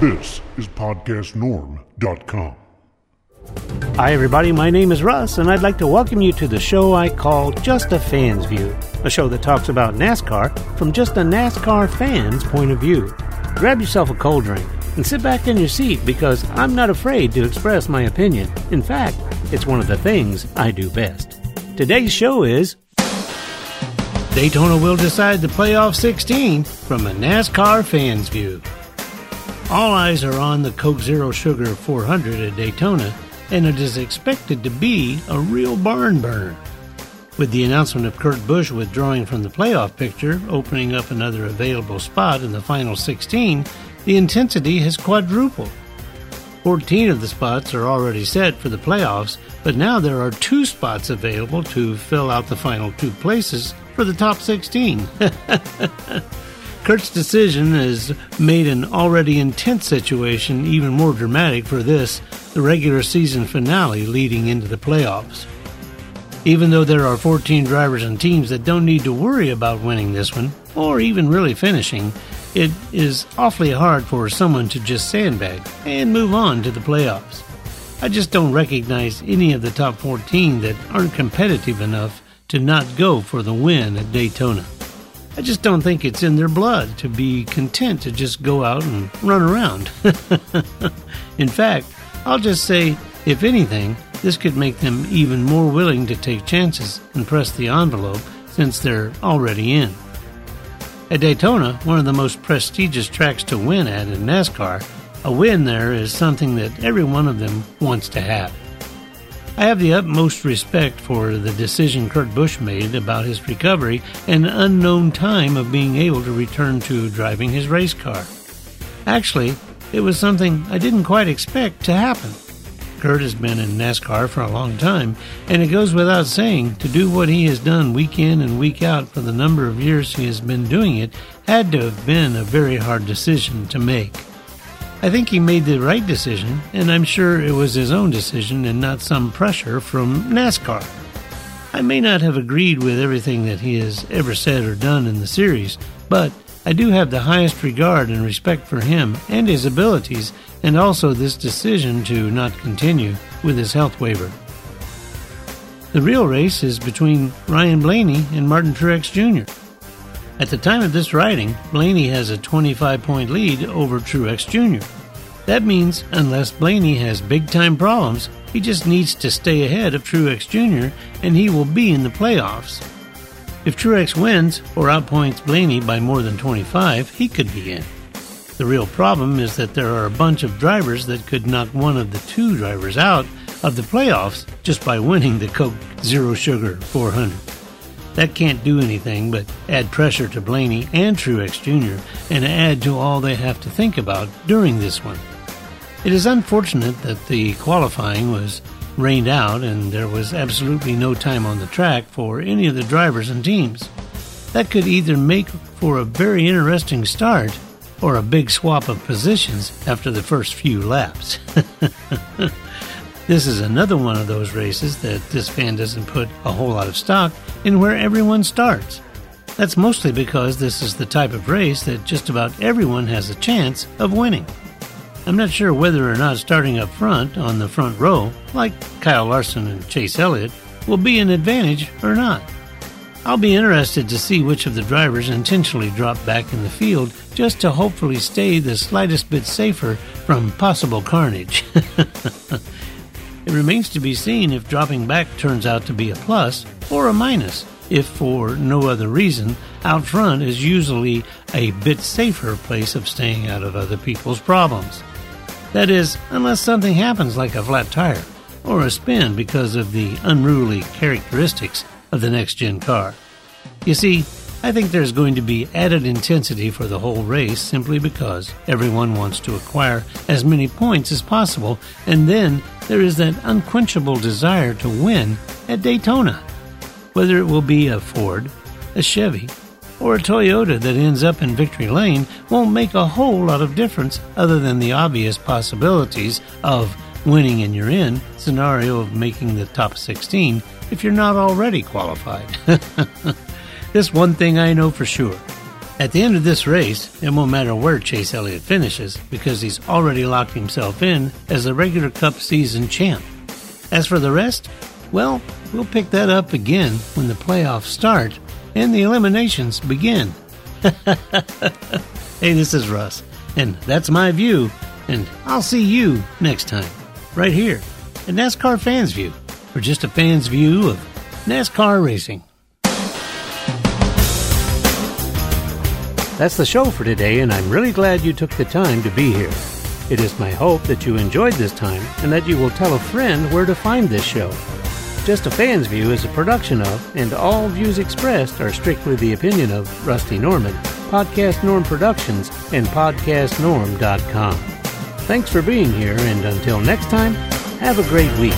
This is PodcastNorm.com. Hi, everybody. My name is Russ, and I'd like to welcome you to the show I call Just a Fan's View, a show that talks about NASCAR from just a NASCAR fan's point of view. Grab yourself a cold drink and sit back in your seat because I'm not afraid to express my opinion. In fact, it's one of the things I do best. Today's show is Daytona will decide the playoff 16 from a NASCAR fan's view. All eyes are on the Coke Zero Sugar 400 at Daytona, and it is expected to be a real barn burner. With the announcement of Kurt Busch withdrawing from the playoff picture, opening up another available spot in the final 16, the intensity has quadrupled. 14 of the spots are already set for the playoffs, but now there are 2 spots available to fill out the final 2 places for the top 16. Kurt's decision has made an already intense situation even more dramatic for this, the regular season finale leading into the playoffs. Even though there are 14 drivers and teams that don't need to worry about winning this one, or even really finishing, it is awfully hard for someone to just sandbag and move on to the playoffs. I just don't recognize any of the top 14 that aren't competitive enough to not go for the win at Daytona. I just don't think it's in their blood to be content to just go out and run around. In fact, I'll just say, if anything, this could make them even more willing to take chances and press the envelope since they're already in. At Daytona, one of the most prestigious tracks to win at in NASCAR, a win there is something that every one of them wants to have. I have the utmost respect for the decision Kurt Busch made about his recovery and unknown time of being able to return to driving his race car. Actually, it was something I didn't quite expect to happen. Kurt has been in NASCAR for a long time, and it goes without saying to do what he has done week in and week out for the number of years he has been doing it had to have been a very hard decision to make. I think he made the right decision, and I'm sure it was his own decision and not some pressure from NASCAR. I may not have agreed with everything that he has ever said or done in the series, but I do have the highest regard and respect for him and his abilities, and also this decision to not continue with his health waiver. The real race is between Ryan Blaney and Martin Truex Jr. At the time of this writing, Blaney has a 25-point lead over Truex Jr. That means, unless Blaney has big-time problems, he just needs to stay ahead of Truex Jr., and he will be in the playoffs. If Truex wins or outpoints Blaney by more than 25, he could be in. The real problem is that there are a bunch of drivers that could knock one of the 2 drivers out of the playoffs just by winning the Coke Zero Sugar 400. That can't do anything but add pressure to Blaney and Truex Jr. and add to all they have to think about during this one. It is unfortunate that the qualifying was rained out and there was absolutely no time on the track for any of the drivers and teams. That could either make for a very interesting start or a big swap of positions after the first few laps. This is another one of those races that this fan doesn't put a whole lot of stock in where everyone starts. That's mostly because this is the type of race that just about everyone has a chance of winning. I'm not sure whether or not starting up front on the front row, like Kyle Larson and Chase Elliott, will be an advantage or not. I'll be interested to see which of the drivers intentionally drop back in the field just to hopefully stay the slightest bit safer from possible carnage. It remains to be seen if dropping back turns out to be a plus or a minus, if for no other reason, out front is usually a bit safer place of staying out of other people's problems. That is, unless something happens like a flat tire or a spin because of the unruly characteristics of the next-gen car. You see, I think there's going to be added intensity for the whole race simply because everyone wants to acquire as many points as possible, and then there is that unquenchable desire to win at Daytona. Whether it will be a Ford, a Chevy, or a Toyota that ends up in victory lane won't make a whole lot of difference other than the obvious possibilities of winning and you're in scenario of making the top 16 if you're not already qualified. This one thing I know for sure. At the end of this race, it won't matter where Chase Elliott finishes because he's already locked himself in as the regular Cup season champ. As for the rest, well, we'll pick that up again when the playoffs start and the eliminations begin. Hey, this is Russ, and that's my view, and I'll see you next time, right here at NASCAR Fans View, for just a fan's view of NASCAR racing. That's the show for today, and I'm really glad you took the time to be here. It is my hope that you enjoyed this time and that you will tell a friend where to find this show. Just a Fan's View is a production of, and all views expressed are strictly the opinion of, Rusty Norman, Podcast Norm Productions, and PodcastNorm.com. Thanks for being here, and until next time, have a great week.